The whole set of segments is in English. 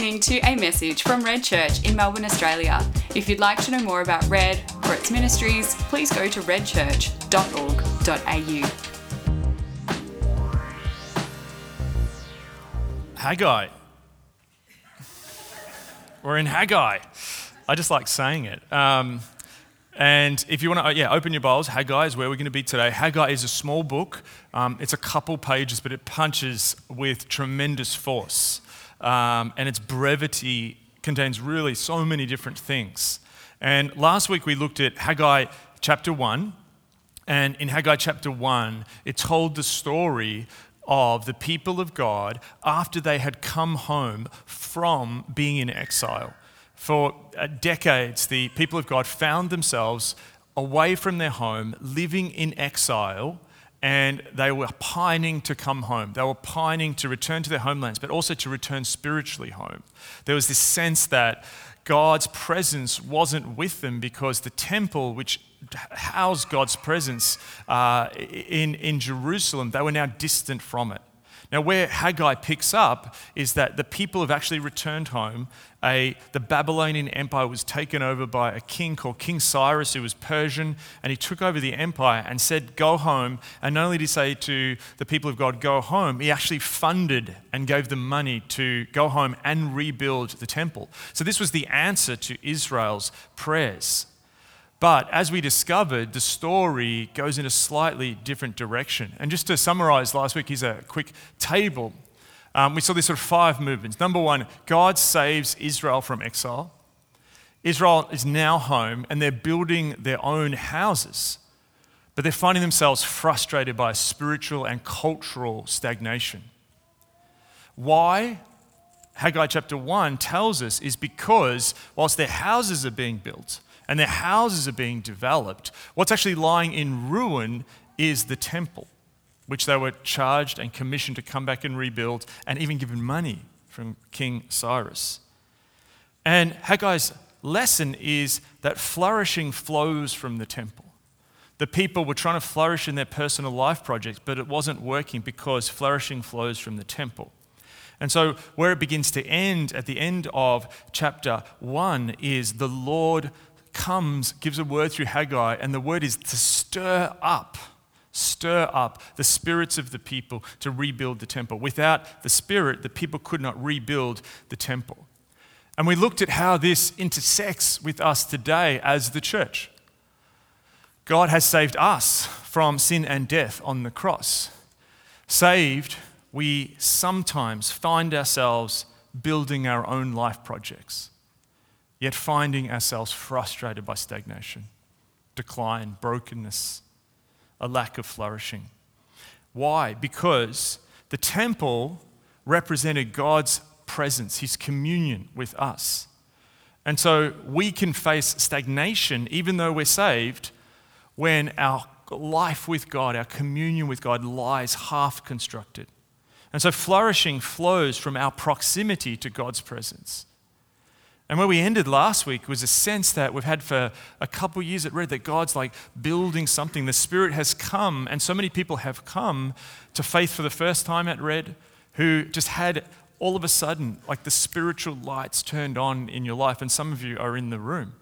listening to a message from Red Church in Melbourne, Australia. If you'd like to know more about Red or its ministries, please go to redchurch.org.au. Haggai. We're in Haggai. I just like saying it. And if you want to, open your Bibles. Haggai is where we're going to be today. Haggai is a small book. It's a couple pages, but it punches with tremendous force. And its brevity contains really so many different things. And last week we looked at Haggai chapter 1. And in Haggai chapter 1, it told the story of the people of God after they had come home from being in exile. For decades, the people of God found themselves away from their home, living in exile, and they were pining to come home. They were pining to return to their homelands, but also to return spiritually home. There was this sense that God's presence wasn't with them because the temple, which housed God's presence in Jerusalem, they were now distant from it. Now, where Haggai picks up is that the people have actually returned home. The Babylonian Empire was taken over by a king called King Cyrus, who was Persian, and he took over the empire and said, go home. And not only did he say to the people of God, go home, he actually funded and gave them money to go home and rebuild the temple. So this was the answer to Israel's prayers. But as we discovered, the story goes in a slightly different direction. And just to summarize last week, here's a quick table. We saw these sort of five movements. Number one, God saves Israel from exile. Israel is now home and they're building their own houses, but they're finding themselves frustrated by spiritual and cultural stagnation. Why? Haggai chapter 1 tells us is because whilst their houses are being built, and their houses are being developed, what's actually lying in ruin is the temple, which they were charged and commissioned to come back and rebuild, and even given money from King Cyrus. And Haggai's lesson is that flourishing flows from the temple. The people were trying to flourish in their personal life projects, but it wasn't working because flourishing flows from the temple. And so where it begins to end, at the end of chapter 1, is the Lord comes, gives a word through Haggai, and the word is to stir up the spirits of the people to rebuild the temple. Without the Spirit, the people could not rebuild the temple. And we looked at how this intersects with us today as the church. God has saved us from sin and death on the cross. Saved, we sometimes find ourselves building our own life projects, yet finding ourselves frustrated by stagnation, decline, brokenness, a lack of flourishing. Why? Because the temple represented God's presence, his communion with us. And so we can face stagnation, even though we're saved, when our life with God, our communion with God, lies half constructed. And so flourishing flows from our proximity to God's presence. And where we ended last week was a sense that we've had for a couple years at Red, that God's like building something. The Spirit has come, and so many people have come to faith for the first time at Red who just had all of a sudden like the spiritual lights turned on in your life, and some of you are in the room.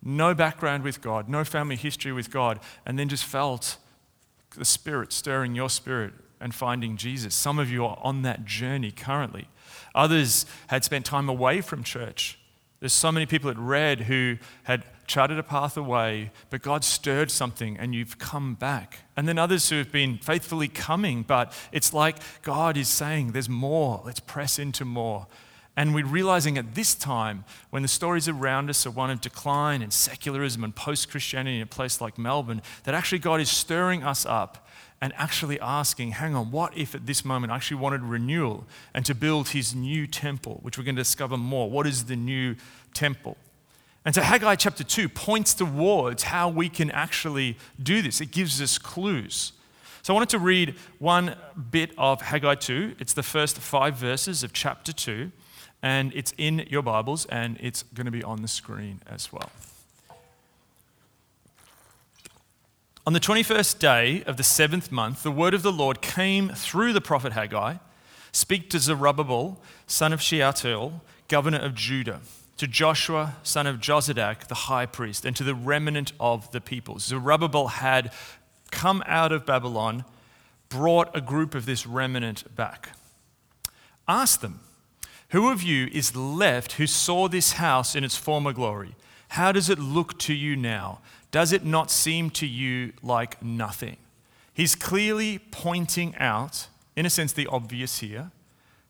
No background with God, no family history with God, and then just felt the Spirit stirring your spirit and finding Jesus. Some of you are on that journey currently. Others had spent time away from church. There's so many people at Red who had charted a path away, but God stirred something and you've come back. And then others who have been faithfully coming, but it's like God is saying, there's more, let's press into more. And we're realizing at this time, when the stories around us are one of decline and secularism and post-Christianity in a place like Melbourne, that actually God is stirring us up and actually asking, hang on, what if at this moment I actually wanted renewal and to build his new temple, which we're going to discover more. What is the new temple? And so Haggai chapter 2 points towards how we can actually do this. It gives us clues. So I wanted to read one bit of Haggai 2. It's the first 5 verses of chapter 2, and it's in your Bibles, and it's going to be on the screen as well. On the 21st day of the 7th month, the word of the Lord came through the prophet Haggai. Speak to Zerubbabel, son of Shealtiel, governor of Judah, to Joshua, son of Jozadak, the high priest, and to the remnant of the people. Zerubbabel had come out of Babylon, brought a group of this remnant back. Ask them, who of you is left who saw this house in its former glory? How does it look to you now? Does it not seem to you like nothing? He's clearly pointing out, in a sense, the obvious here.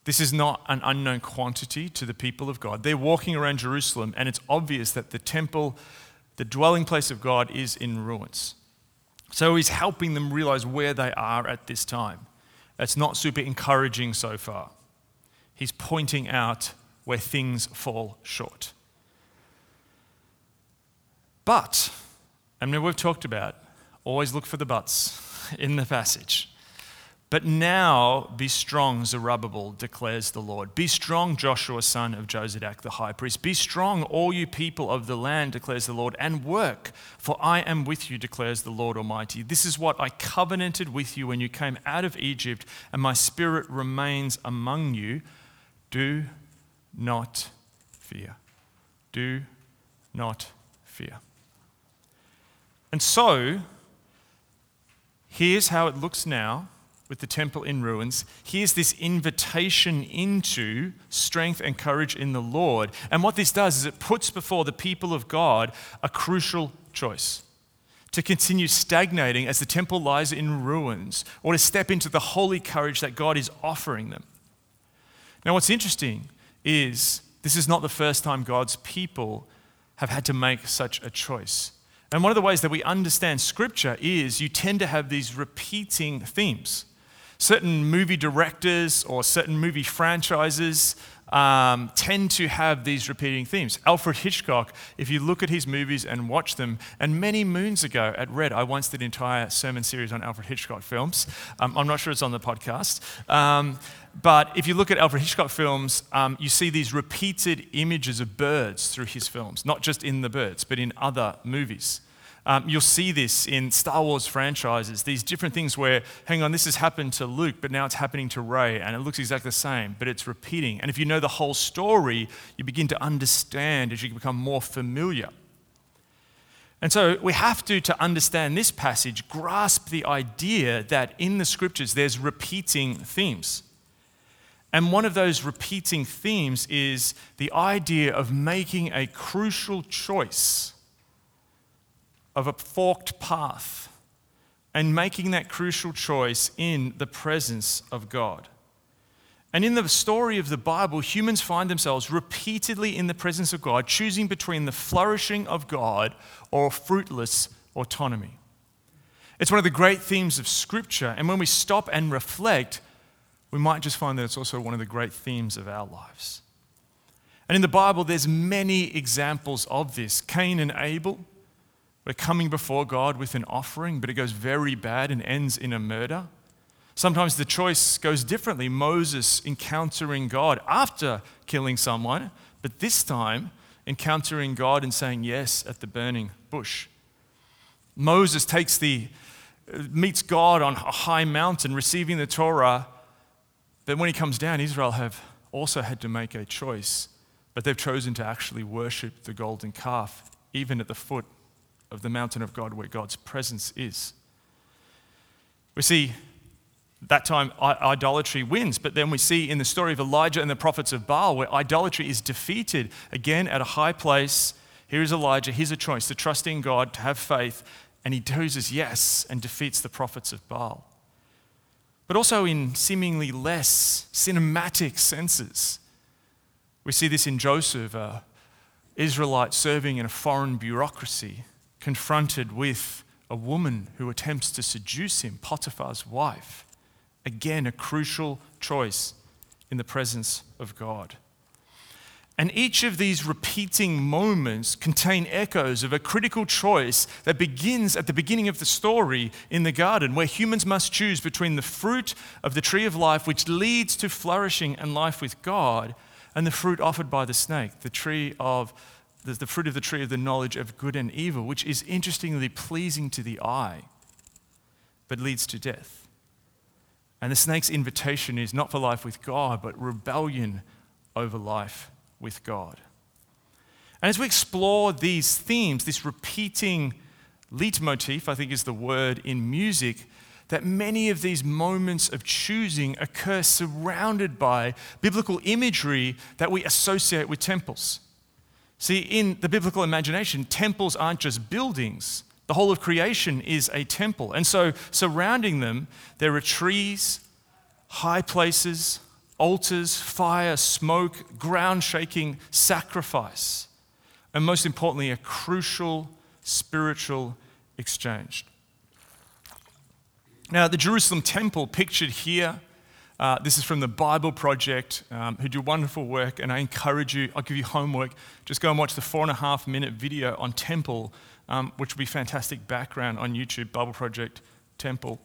This is not an unknown quantity to the people of God. They're walking around Jerusalem, and it's obvious that the temple, the dwelling place of God, is in ruins. So he's helping them realize where they are at this time. That's not super encouraging so far. He's pointing out where things fall short. But, I mean, we've talked about, always look for the buts in the passage. But now be strong, Zerubbabel, declares the Lord. Be strong, Joshua, son of Jozadak, the high priest. Be strong, all you people of the land, declares the Lord, and work, for I am with you, declares the Lord Almighty. This is what I covenanted with you when you came out of Egypt, and my spirit remains among you. Do not fear. Do not fear. And so, here's how it looks now. With the temple in ruins, here's this invitation into strength and courage in the Lord. And what this does is it puts before the people of God a crucial choice: to continue stagnating as the temple lies in ruins, or to step into the holy courage that God is offering them. Now, what's interesting is this is not the first time God's people have had to make such a choice. And one of the ways that we understand Scripture is you tend to have these repeating themes. Certain movie directors or certain movie franchises tend to have these repeating themes. Alfred Hitchcock, if you look at his movies and watch them, and many moons ago at Red, I once did an entire sermon series on Alfred Hitchcock films. I'm not sure it's on the podcast. But if you look at Alfred Hitchcock films, you see these repeated images of birds through his films, not just in The Birds, but in other movies. You'll see this in Star Wars franchises, these different things where, hang on, this has happened to Luke, but now it's happening to Ray, and it looks exactly the same, but it's repeating. And if you know the whole story, you begin to understand as you become more familiar. And so we have to understand this passage, grasp the idea that in the Scriptures there's repeating themes. And one of those repeating themes is the idea of making a crucial choice of a forked path and making that crucial choice in the presence of God. And in the story of the Bible, humans find themselves repeatedly in the presence of God, choosing between the flourishing of God or fruitless autonomy. It's one of the great themes of Scripture, and when we stop and reflect, we might just find that it's also one of the great themes of our lives. And in the Bible, there's many examples of this. Cain and Abel, we're coming before God with an offering, but it goes very bad and ends in a murder. Sometimes the choice goes differently. Moses encountering God after killing someone, but this time encountering God and saying yes at the burning bush. Moses meets God on a high mountain, receiving the Torah, but when he comes down, Israel have also had to make a choice, but they've chosen to actually worship the golden calf, even at the foot of the mountain of God where God's presence is. We see that time idolatry wins, but then we see in the story of Elijah and the prophets of Baal where idolatry is defeated. Again, at a high place, here is Elijah, here's a choice to trust in God, to have faith, and he chooses yes and defeats the prophets of Baal. But also in seemingly less cinematic senses. We see this in Joseph, an Israelite serving in a foreign bureaucracy, confronted with a woman who attempts to seduce him, Potiphar's wife. Again, a crucial choice in the presence of God. And each of these repeating moments contain echoes of a critical choice that begins at the beginning of the story in the garden, where humans must choose between the fruit of the tree of life, which leads to flourishing and life with God, and the fruit offered by the snake, the fruit of the tree of the knowledge of good and evil, which is interestingly pleasing to the eye, but leads to death. And the snake's invitation is not for life with God, but rebellion over life with God. And as we explore these themes, this repeating leitmotif, I think is the word in music, that many of these moments of choosing occur surrounded by biblical imagery that we associate with temples. See, in the biblical imagination, temples aren't just buildings. The whole of creation is a temple. And so surrounding them, there are trees, high places, altars, fire, smoke, ground-shaking sacrifice, and most importantly, a crucial spiritual exchange. Now, the Jerusalem temple pictured here, this is from the Bible Project, who do wonderful work, and I encourage you, I'll give you homework, just go and watch the 4.5-minute video on temple, which will be fantastic background on YouTube, Bible Project Temple.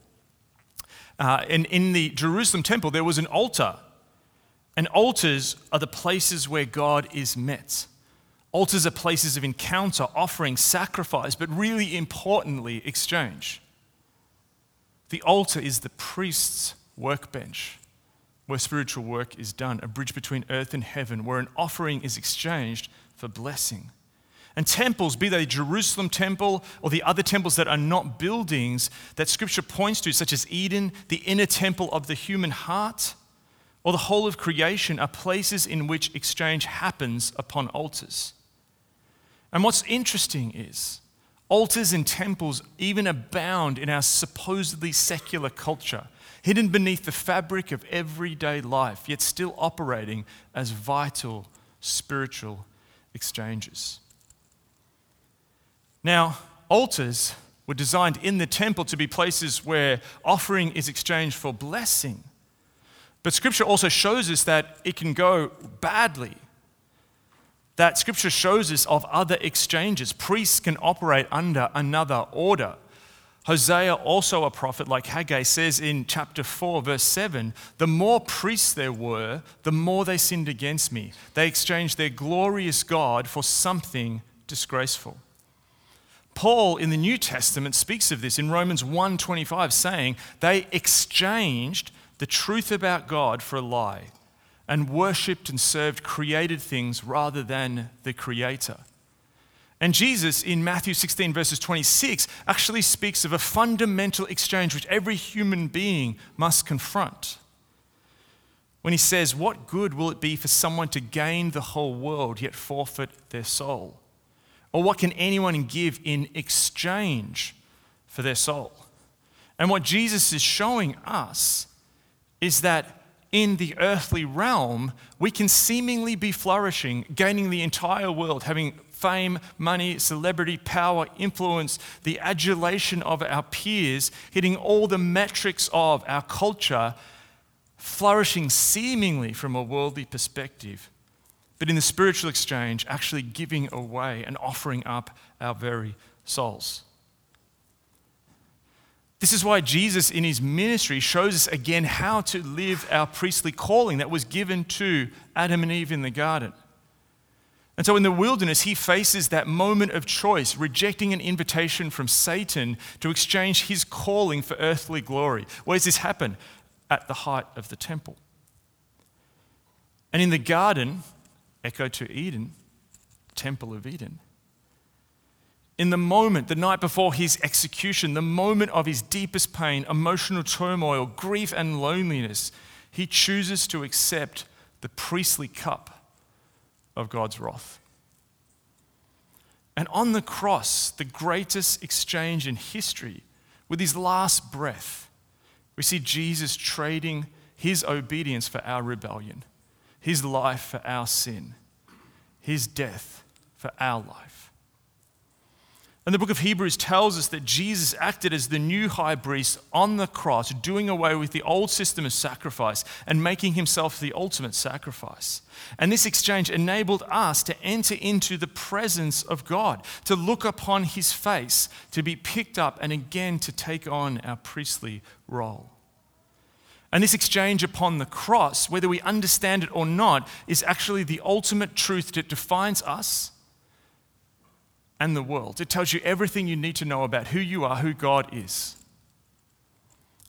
And in the Jerusalem temple, there was an altar. And altars are the places where God is met. Altars are places of encounter, offering, sacrifice, but really importantly, exchange. The altar is the priest's workbench, where spiritual work is done, a bridge between earth and heaven, where an offering is exchanged for blessing. And temples, be they Jerusalem temple or the other temples that are not buildings that Scripture points to, such as Eden, the inner temple of the human heart, or the whole of creation, are places in which exchange happens upon altars. And what's interesting is, altars and temples even abound in our supposedly secular culture, hidden beneath the fabric of everyday life, yet still operating as vital spiritual exchanges. Now, altars were designed in the temple to be places where offering is exchanged for blessing. But Scripture also shows us that it can go badly. That Scripture shows us of other exchanges. Priests can operate under another order. Hosea, also a prophet like Haggai, says in chapter 4, verse 7, "The more priests there were, the more they sinned against me. They exchanged their glorious God for something disgraceful." Paul in the New Testament speaks of this in Romans 1:25, saying, "They exchanged the truth about God for a lie and worshipped and served created things rather than the Creator." And Jesus in Matthew 16 verses 26 actually speaks of a fundamental exchange which every human being must confront. When he says, "What good will it be for someone to gain the whole world yet forfeit their soul? Or what can anyone give in exchange for their soul?" And what Jesus is showing us is that in the earthly realm, we can seemingly be flourishing, gaining the entire world, having fame, money, celebrity, power, influence, the adulation of our peers, hitting all the metrics of our culture, flourishing seemingly from a worldly perspective. But in the spiritual exchange, actually giving away and offering up our very souls. This is why Jesus in his ministry shows us again how to live our priestly calling that was given to Adam and Eve in the garden. And so in the wilderness, he faces that moment of choice, rejecting an invitation from Satan to exchange his calling for earthly glory. Where does this happen? At the height of the temple. And in the garden, echo to Eden, Temple of Eden. In the moment, the night before his execution, the moment of his deepest pain, emotional turmoil, grief and loneliness, he chooses to accept the priestly cup of God's wrath. And on the cross, the greatest exchange in history, with his last breath, we see Jesus trading his obedience for our rebellion. His life for our sin, his death for our life. And the book of Hebrews tells us that Jesus acted as the new high priest on the cross, doing away with the old system of sacrifice and making himself the ultimate sacrifice. And this exchange enabled us to enter into the presence of God, to look upon his face, to be picked up and again to take on our priestly role. And this exchange upon the cross, whether we understand it or not, is actually the ultimate truth that defines us and the world. It tells you everything you need to know about who you are, who God is.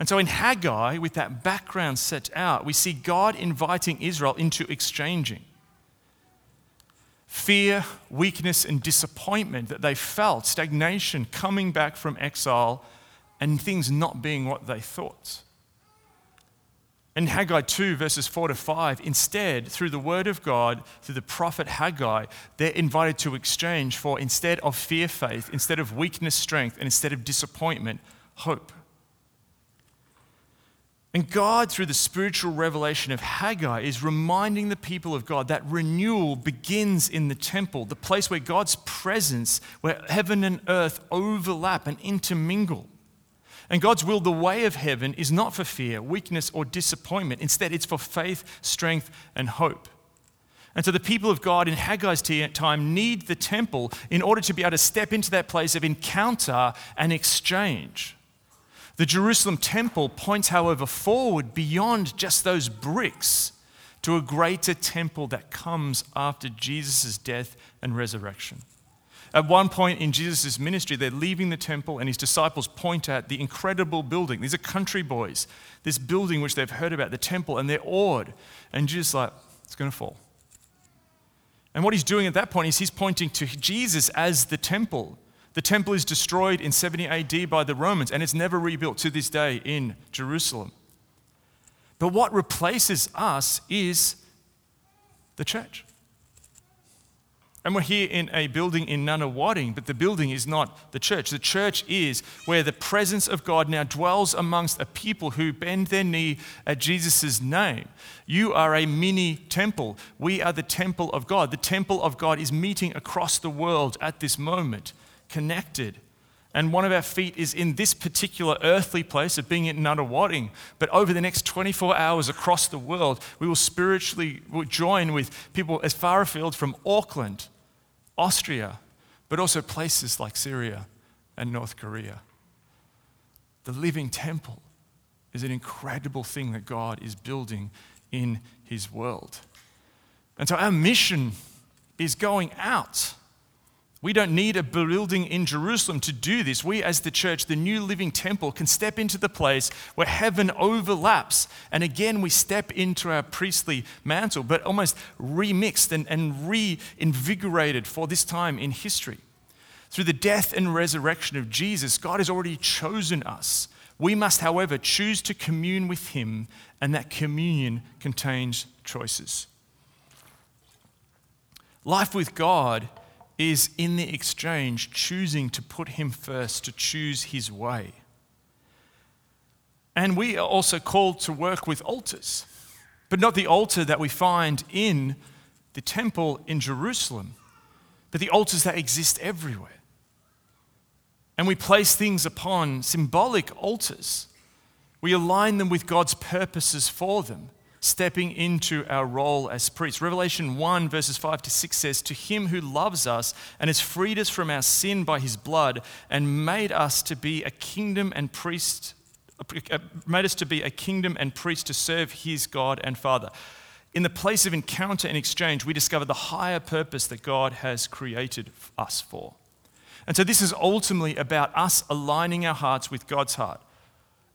And so in Haggai, with that background set out, we see God inviting Israel into exchanging. fear, weakness, and disappointment that they felt, stagnation, coming back from exile, and things not being what they thought. In Haggai 2, verses 4 to 5, instead, through the word of God, through the prophet Haggai, they're invited to exchange for, instead of fear, faith, instead of weakness, strength, and instead of disappointment, hope. And God, through the spiritual revelation of Haggai, is reminding the people of God that renewal begins in the temple, the place where God's presence, where heaven and earth overlap and intermingle. And God's will, the way of heaven, is not for fear, weakness, or disappointment. Instead, it's for faith, strength, and hope. And so the people of God in Haggai's time need the temple in order to be able to step into that place of encounter and exchange. The Jerusalem temple points, however, forward beyond just those bricks to a greater temple that comes after Jesus' death and resurrection. At one point in Jesus' ministry, they're leaving the temple and his disciples point at the incredible building. These are country boys, this building which they've heard about, the temple, and they're awed. And Jesus is like, it's going to fall. And what he's doing at that point is he's pointing to Jesus as the temple. The temple is destroyed in 70 AD by the Romans, and it's never rebuilt to this day in Jerusalem. But what replaces us is the church. And we're here in a building in Nunawading, but the building is not the church. The church is where the presence of God now dwells amongst a people who bend their knee at Jesus' name. You are a mini temple. We are the temple of God. The temple of God is meeting across the world at this moment, connected. And one of our feet is in this particular earthly place of being in Nunawading. But over the next 24 hours across the world, we will spiritually join with people as far afield from Auckland, Austria, but also places like Syria and North Korea. The living temple is an incredible thing that God is building in his world. And so our mission is going out. We don't need a building in Jerusalem to do this. We as the church, the new living temple, can step into the place where heaven overlaps. And again, we step into our priestly mantle, but almost remixed and reinvigorated for this time in history. Through the death and resurrection of Jesus, God has already chosen us. We must, however, choose to commune with him, and that communion contains choices. Life with God is in the exchange, choosing to put him first, to choose his way. And we are also called to work with altars, but not the altar that we find in the temple in Jerusalem, but the altars that exist everywhere. And we place things upon symbolic altars. We align them with God's purposes for them, stepping into our role as priests. Revelation 1 verses 5 to 6 says, "To him who loves us and has freed us from our sin by his blood and made us to be a kingdom and priest, to serve his God and Father." In the place of encounter and exchange, we discover the higher purpose that God has created us for. And so this is ultimately about us aligning our hearts with God's heart,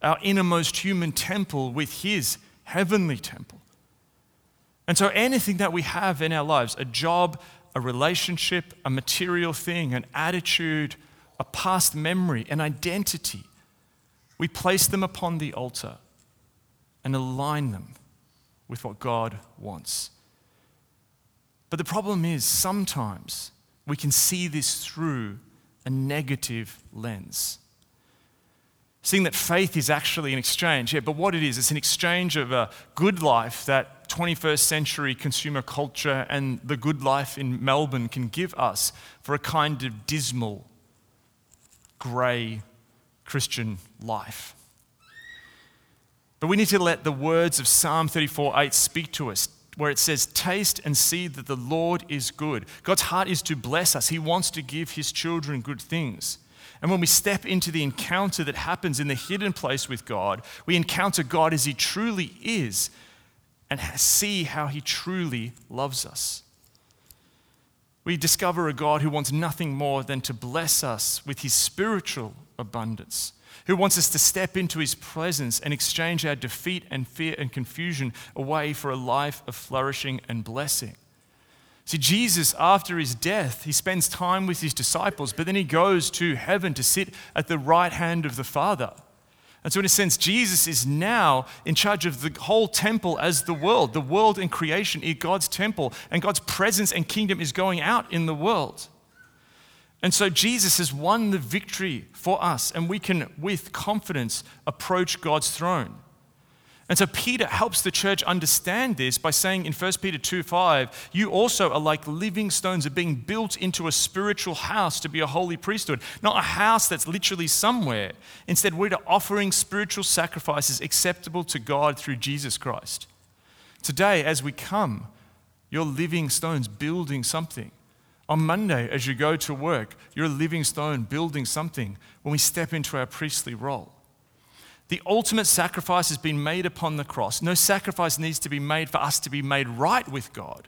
our innermost human temple with his heavenly temple. And so anything that we have in our lives, a job, a relationship, a material thing, an attitude, a past memory, an identity, we place them upon the altar and align them with what God wants. But the problem is sometimes we can see this through a negative lens, seeing that faith is actually an exchange. Yeah, but what it is, it's an exchange of a good life that 21st century consumer culture and the good life in Melbourne can give us for a kind of dismal, grey Christian life. But we need to let the words of Psalm 34:8 speak to us, where it says, "Taste and see that the Lord is good." God's heart is to bless us. He wants to give his children good things. And when we step into the encounter that happens in the hidden place with God, we encounter God as he truly is and see how he truly loves us. We discover a God who wants nothing more than to bless us with his spiritual abundance, who wants us to step into his presence and exchange our defeat and fear and confusion away for a life of flourishing and blessing. See, Jesus, after his death, he spends time with his disciples, but then he goes to heaven to sit at the right hand of the Father. And so in a sense, Jesus is now in charge of the whole temple as the world and creation is God's temple, and God's presence and kingdom is going out in the world. And so Jesus has won the victory for us, and we can, with confidence, approach God's throne. And so Peter helps the church understand this by saying in 1 Peter 2:5, you also are like living stones are being built into a spiritual house to be a holy priesthood, not a house that's literally somewhere. Instead, we're offering spiritual sacrifices acceptable to God through Jesus Christ. Today, as we come, you're living stones building something. On Monday, as you go to work, you're a living stone building something when we step into our priestly role. The ultimate sacrifice has been made upon the cross. No sacrifice needs to be made for us to be made right with God.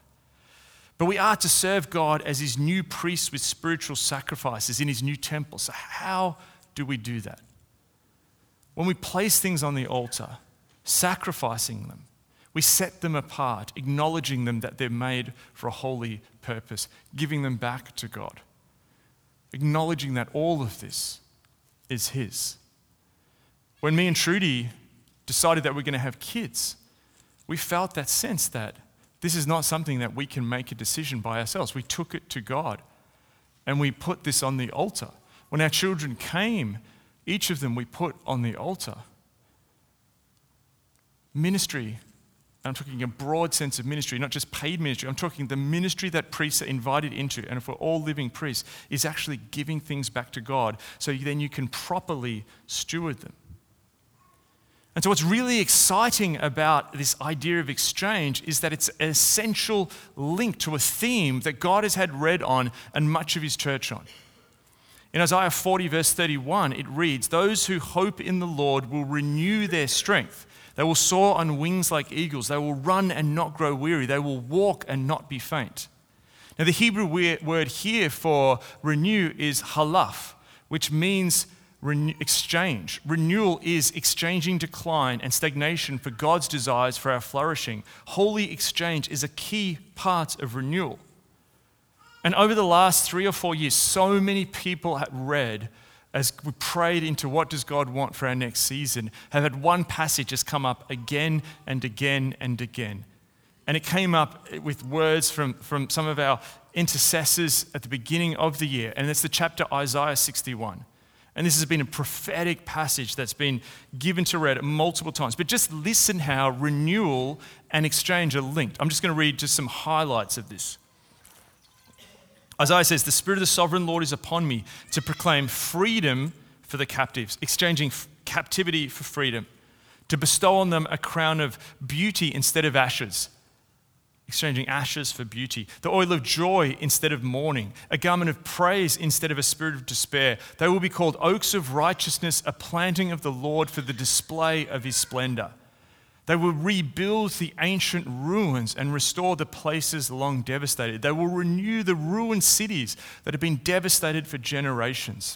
But we are to serve God as his new priests with spiritual sacrifices in his new temple. So how do we do that? When we place things on the altar, sacrificing them, we set them apart, acknowledging them that they're made for a holy purpose, giving them back to God, acknowledging that all of this is his. When me and Trudy decided that we're going to have kids, we felt that sense that this is not something that we can make a decision by ourselves. We took it to God and we put this on the altar. When our children came, each of them we put on the altar. Ministry, I'm talking a broad sense of ministry, not just paid ministry. I'm talking the ministry that priests are invited into, and if we're all living priests, is actually giving things back to God so then you can properly steward them. And so what's really exciting about this idea of exchange is that it's an essential link to a theme that God has had read on and much of his church on. In Isaiah 40 verse 31, it reads, "Those who hope in the Lord will renew their strength. They will soar on wings like eagles. They will run and not grow weary. They will walk and not be faint." Now the Hebrew word here for renew is halaf, which means exchange. Renewal is exchanging decline and stagnation for God's desires for our flourishing. Holy exchange is a key part of renewal. And over the last 3 or 4 years, so many people have read, as we prayed into what does God want for our next season, have had one passage just come up again and again and again. And it came up with words from some of our intercessors at the beginning of the year, and it's the chapter Isaiah 61. And this has been a prophetic passage that's been given to read multiple times. But just listen how renewal and exchange are linked. I'm just going to read just some highlights of this. Isaiah says, "The Spirit of the Sovereign Lord is upon me to proclaim freedom for the captives, exchanging captivity for freedom, to bestow on them a crown of beauty instead of ashes, exchanging ashes for beauty, the oil of joy instead of mourning, a garment of praise instead of a spirit of despair. They will be called oaks of righteousness, a planting of the Lord for the display of his splendor. They will rebuild the ancient ruins and restore the places long devastated. They will renew the ruined cities that have been devastated for generations."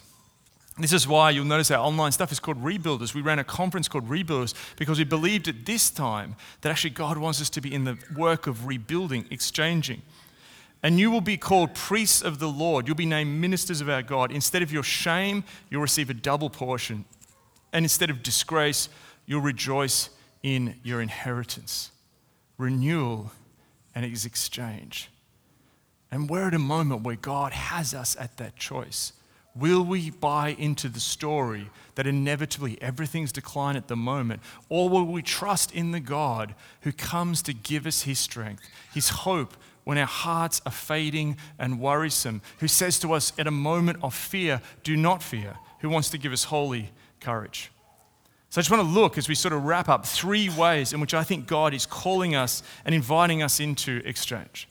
This is why you'll notice our online stuff is called Rebuilders. We ran a conference called Rebuilders because we believed at this time that actually God wants us to be in the work of rebuilding, exchanging. "And you will be called priests of the Lord. You'll be named ministers of our God. Instead of your shame, you'll receive a double portion. And instead of disgrace, you'll rejoice in your inheritance." Renewal and his exchange. And we're at a moment where God has us at that choice. Will we buy into the story that inevitably everything's declined at the moment, or will we trust in the God who comes to give us his strength, his hope when our hearts are fading and worrisome, who says to us at a moment of fear, "Do not fear," who wants to give us holy courage? So I just want to look, as we sort of wrap up, 3 ways in which I think God is calling us and inviting us into exchange.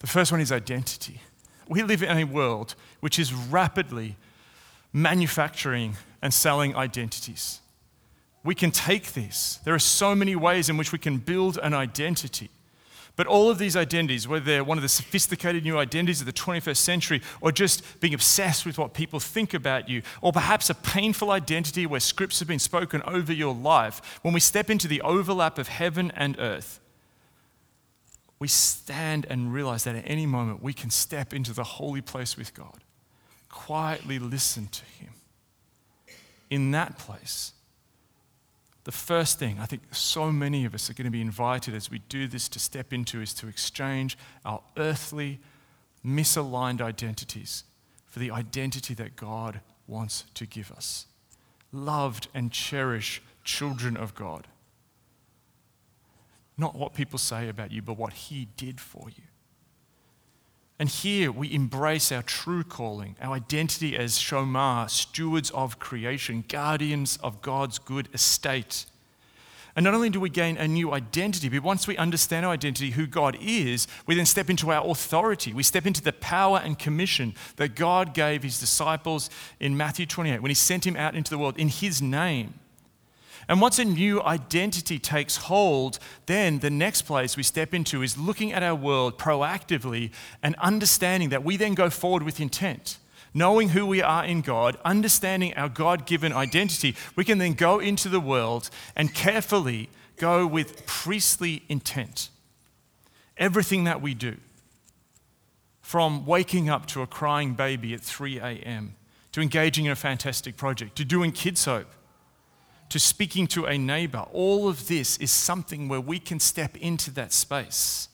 The first one is identity. We live in a world which is rapidly manufacturing and selling identities. We can take these. There are so many ways in which we can build an identity. But all of these identities, whether they're one of the sophisticated new identities of the 21st century, or just being obsessed with what people think about you, or perhaps a painful identity where scripts have been spoken over your life, when we step into the overlap of heaven and earth, we stand and realize that at any moment we can step into the holy place with God, quietly listen to him. In that place, the first thing I think so many of us are going to be invited as we do this to step into is to exchange our earthly, misaligned identities for the identity that God wants to give us. Loved and cherished children of God. Not what people say about you, but what he did for you. And here we embrace our true calling, our identity as Shomar, stewards of creation, guardians of God's good estate. And not only do we gain a new identity, but once we understand our identity, who God is, we then step into our authority. We step into the power and commission that God gave his disciples in Matthew 28 when he sent him out into the world in his name. And once a new identity takes hold, then the next place we step into is looking at our world proactively and understanding that we then go forward with intent. Knowing who we are in God, understanding our God-given identity, we can then go into the world and carefully go with priestly intent. Everything that we do, from waking up to a crying baby at 3 a.m., to engaging in a fantastic project, to doing Kids Hope, to speaking to a neighbor, all of this is something where we can step into that space.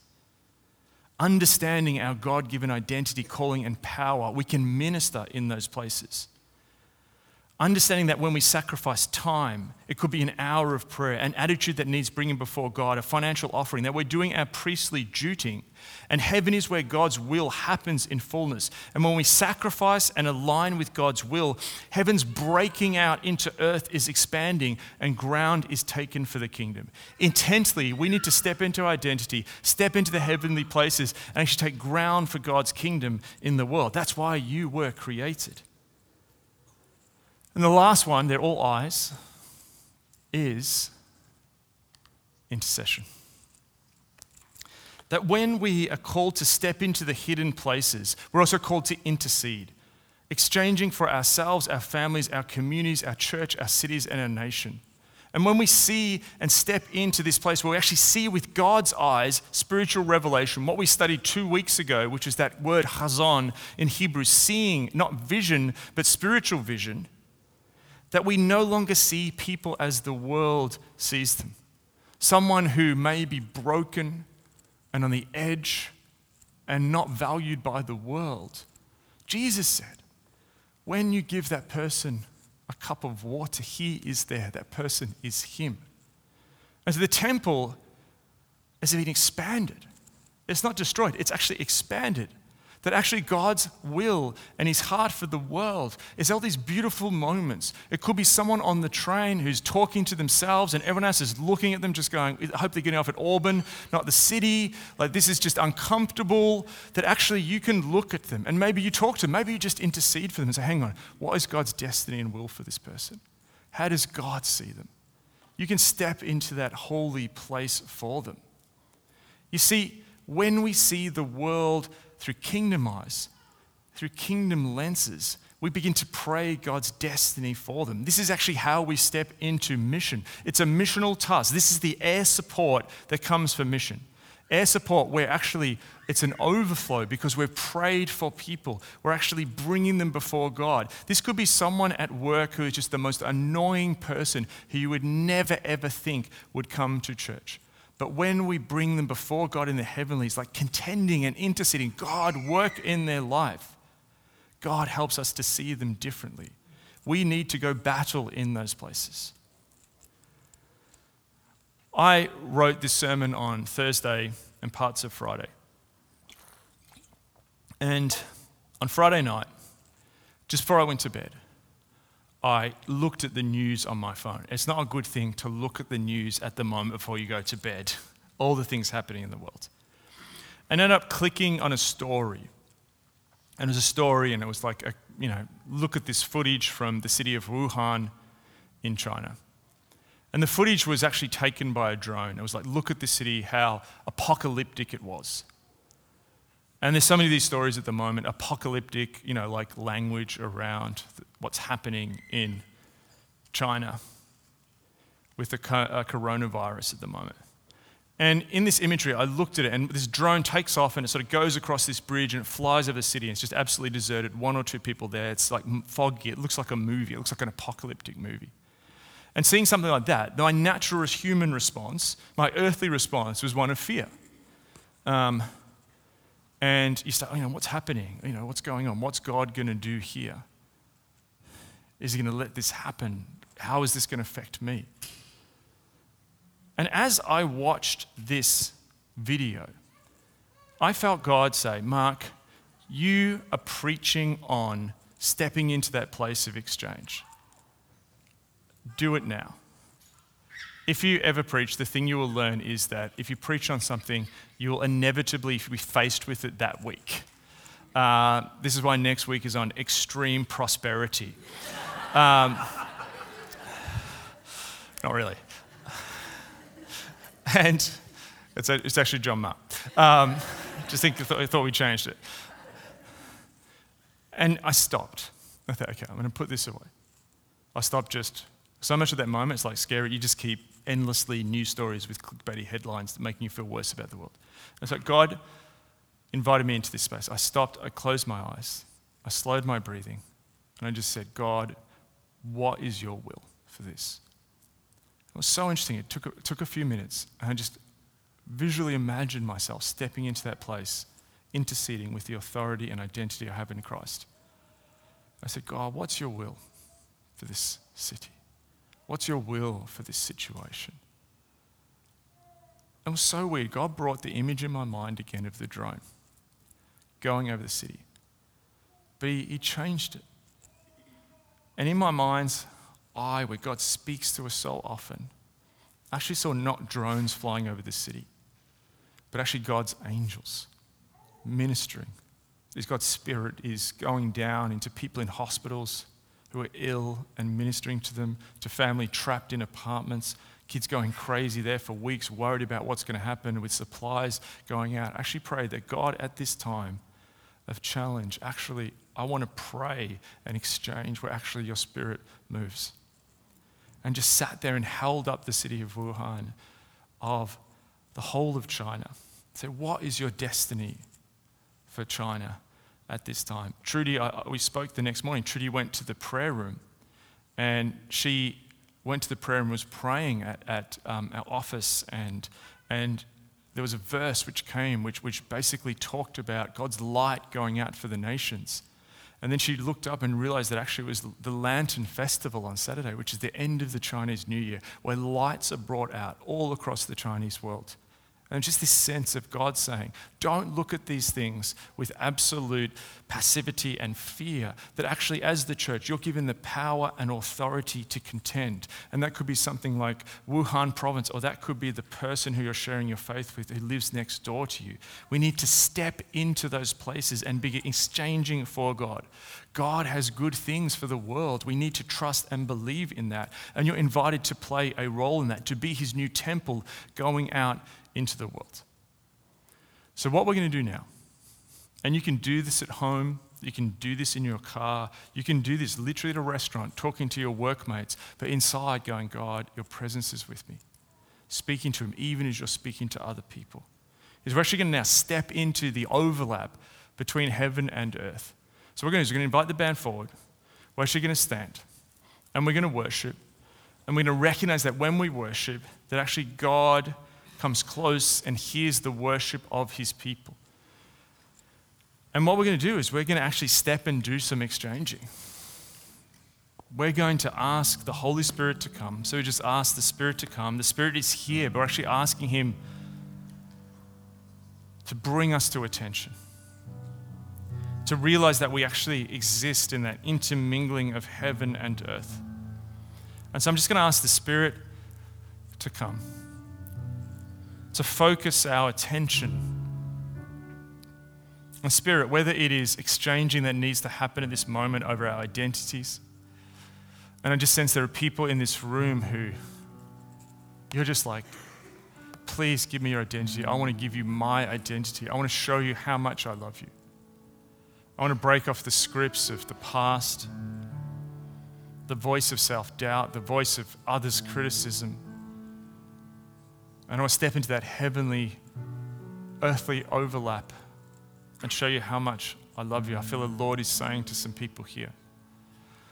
Understanding our God-given identity, calling, and power, we can minister in those places. Understanding that when we sacrifice time, it could be an hour of prayer, an attitude that needs bringing before God, a financial offering, that we're doing our priestly duty, and heaven is where God's will happens in fullness. And when we sacrifice and align with God's will, heaven's breaking out into earth is expanding and ground is taken for the kingdom. Intensely, we need to step into our identity, step into the heavenly places, and actually take ground for God's kingdom in the world. That's why you were created. And the last one, they're all eyes, is intercession. That when we are called to step into the hidden places, we're also called to intercede, exchanging for ourselves, our families, our communities, our church, our cities, and our nation. And when we see and step into this place where we actually see with God's eyes spiritual revelation, what we studied 2 weeks ago, which is that word chazon in Hebrew, seeing, not vision, but spiritual vision, that we no longer see people as the world sees them. Someone who may be broken and on the edge and not valued by the world. Jesus said, when you give that person a cup of water, he is there, that person is him. And so the temple has been expanded. It's not destroyed, it's actually expanded. That actually God's will and his heart for the world is all these beautiful moments. It could be someone on the train who's talking to themselves and everyone else is looking at them just going, I hope they're getting off at Auburn, not the city. Like this is just uncomfortable. That actually you can look at them and maybe you talk to them. Maybe you just intercede for them and say, hang on, what is God's destiny and will for this person? How does God see them? You can step into that holy place for them. You see, when we see the world through kingdom eyes, through kingdom lenses, we begin to pray God's destiny for them. This is actually how we step into mission. It's a missional task. This is the air support that comes for mission. Air support where actually it's an overflow because we've prayed for people. We're actually bringing them before God. This could be someone at work who is just the most annoying person who you would never ever think would come to church. But when we bring them before God in the heavenlies, like contending and interceding, God work in their life. God helps us to see them differently. We need to go battle in those places. I wrote this sermon on Thursday and parts of Friday. And on Friday night, just before I went to bed, I looked at the news on my phone. It's not a good thing to look at the news at the moment before you go to bed. All the things happening in the world. And ended up clicking on a story. And it was a story and it was like, look at this footage from the city of Wuhan in China. And the footage was actually taken by a drone. It was like, look at this city, how apocalyptic it was. And there's so many of these stories at the moment, apocalyptic, like language around what's happening in China with the coronavirus at the moment. And in this imagery, I looked at it, and this drone takes off and it sort of goes across this bridge and it flies over the city, and it's just absolutely deserted, one or two people there. It's like foggy. It looks like a movie. It looks like an apocalyptic movie. And seeing something like that, my natural human response, my earthly response, was one of fear. And you start, what's happening? What's going on? What's God going to do here? Is he going to let this happen? How is this going to affect me? And as I watched this video, I felt God say, Mark, you are preaching on stepping into that place of exchange. Do it now. If you ever preach, the thing you will learn is that if you preach on something, you will inevitably be faced with it that week. This is why next week is on extreme prosperity. Not really. And it's actually John Mark. I thought we changed it. And I stopped. I thought, okay, I'm going to put this away. I stopped just so much at that moment. It's like scary. You just keep endlessly news stories with clickbaity headlines that making you feel worse about the world. And so God invited me into this space. I stopped. I closed my eyes. I slowed my breathing. And I just said, God, what is your will for this? It was so interesting. It took a few minutes, and I just visually imagined myself stepping into that place, interceding with the authority and identity I have in Christ. I said, God, what's your will for this city? What's your will for this situation? It was so weird. God brought the image in my mind again of the drone going over the city. But he changed it. And in my mind's eye, where God speaks to us so often, I actually saw not drones flying over the city, but actually God's angels ministering. God's Spirit is going down into people in hospitals who are ill and ministering to them, to family trapped in apartments, kids going crazy there for weeks, worried about what's going to happen with supplies going out. I actually prayed that God, at this time of challenge, actually, I want to pray an exchange where actually your Spirit moves. And just sat there and held up the city of Wuhan, of the whole of China. So what is your destiny for China at this time? Trudy, we spoke the next morning. Trudy went to the prayer room, and she went to the prayer room and was praying at our office, and there was a verse which came, which basically talked about God's light going out for the nations. And then she looked up and realized that actually it was the Lantern Festival on Saturday, which is the end of the Chinese New Year, where lights are brought out all across the Chinese world. And just this sense of God saying, don't look at these things with absolute passivity and fear, that actually as the church, you're given the power and authority to contend. And that could be something like Wuhan province, or that could be the person who you're sharing your faith with who lives next door to you. We need to step into those places and begin exchanging for God. God has good things for the world. We need to trust and believe in that. And you're invited to play a role in that, to be his new temple going out into the world. So what we're going to do now, and you can do this at home, you can do this in your car, you can do this literally at a restaurant, talking to your workmates, but inside going, God, your presence is with me. Speaking to him even as you're speaking to other people. Is we're actually going to now step into the overlap between heaven and earth. So what we're going to do is we're going to invite the band forward. We're actually going to stand and we're going to worship, and we're going to recognize that when we worship, that actually God comes close and hears the worship of his people. And what we're going to do is we're going to actually step and do some exchanging. We're going to ask the Holy Spirit to come. So we just ask the Spirit to come. The Spirit is here, but we're actually asking him to bring us to attention, to realize that we actually exist in that intermingling of heaven and earth. And so I'm just going to ask the Spirit to come, to focus our attention. And Spirit, whether it is exchanging that needs to happen at this moment over our identities, and I just sense there are people in this room who you're just like, please give me your identity. I want to give you my identity. I want to show you how much I love you. I want to break off the scripts of the past, the voice of self-doubt, the voice of others' criticism, I want to step into that heavenly, earthly overlap and show you how much I love you. I feel the Lord is saying to some people here.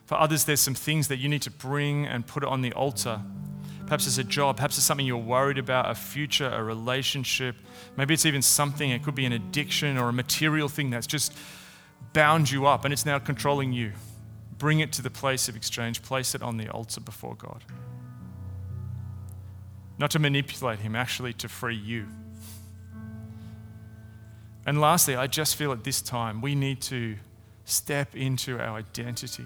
For others, there's some things that you need to bring and put on the altar. Perhaps it's a job, perhaps it's something you're worried about, a future, a relationship. Maybe it's even something, it could be an addiction or a material thing that's just bound you up and it's now controlling you. Bring it to the place of exchange, place it on the altar before God. Not to manipulate him, actually to free you. And lastly, I just feel at this time, we need to step into our identity.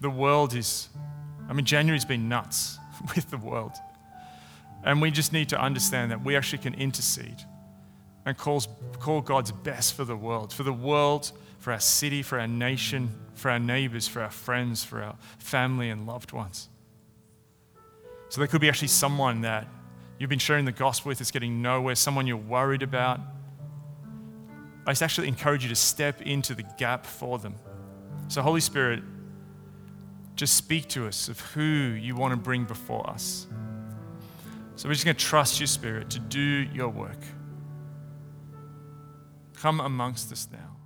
The world is, January's been nuts with the world. And we just need to understand that we actually can intercede and call God's best for the world. For the world, for our city, for our nation, for our neighbors, for our friends, for our family and loved ones. So there could be actually someone that you've been sharing the gospel with that's getting nowhere, someone you're worried about. I just actually encourage you to step into the gap for them. So Holy Spirit, just speak to us of who you want to bring before us. So we're just going to trust your Spirit to do your work. Come amongst us now.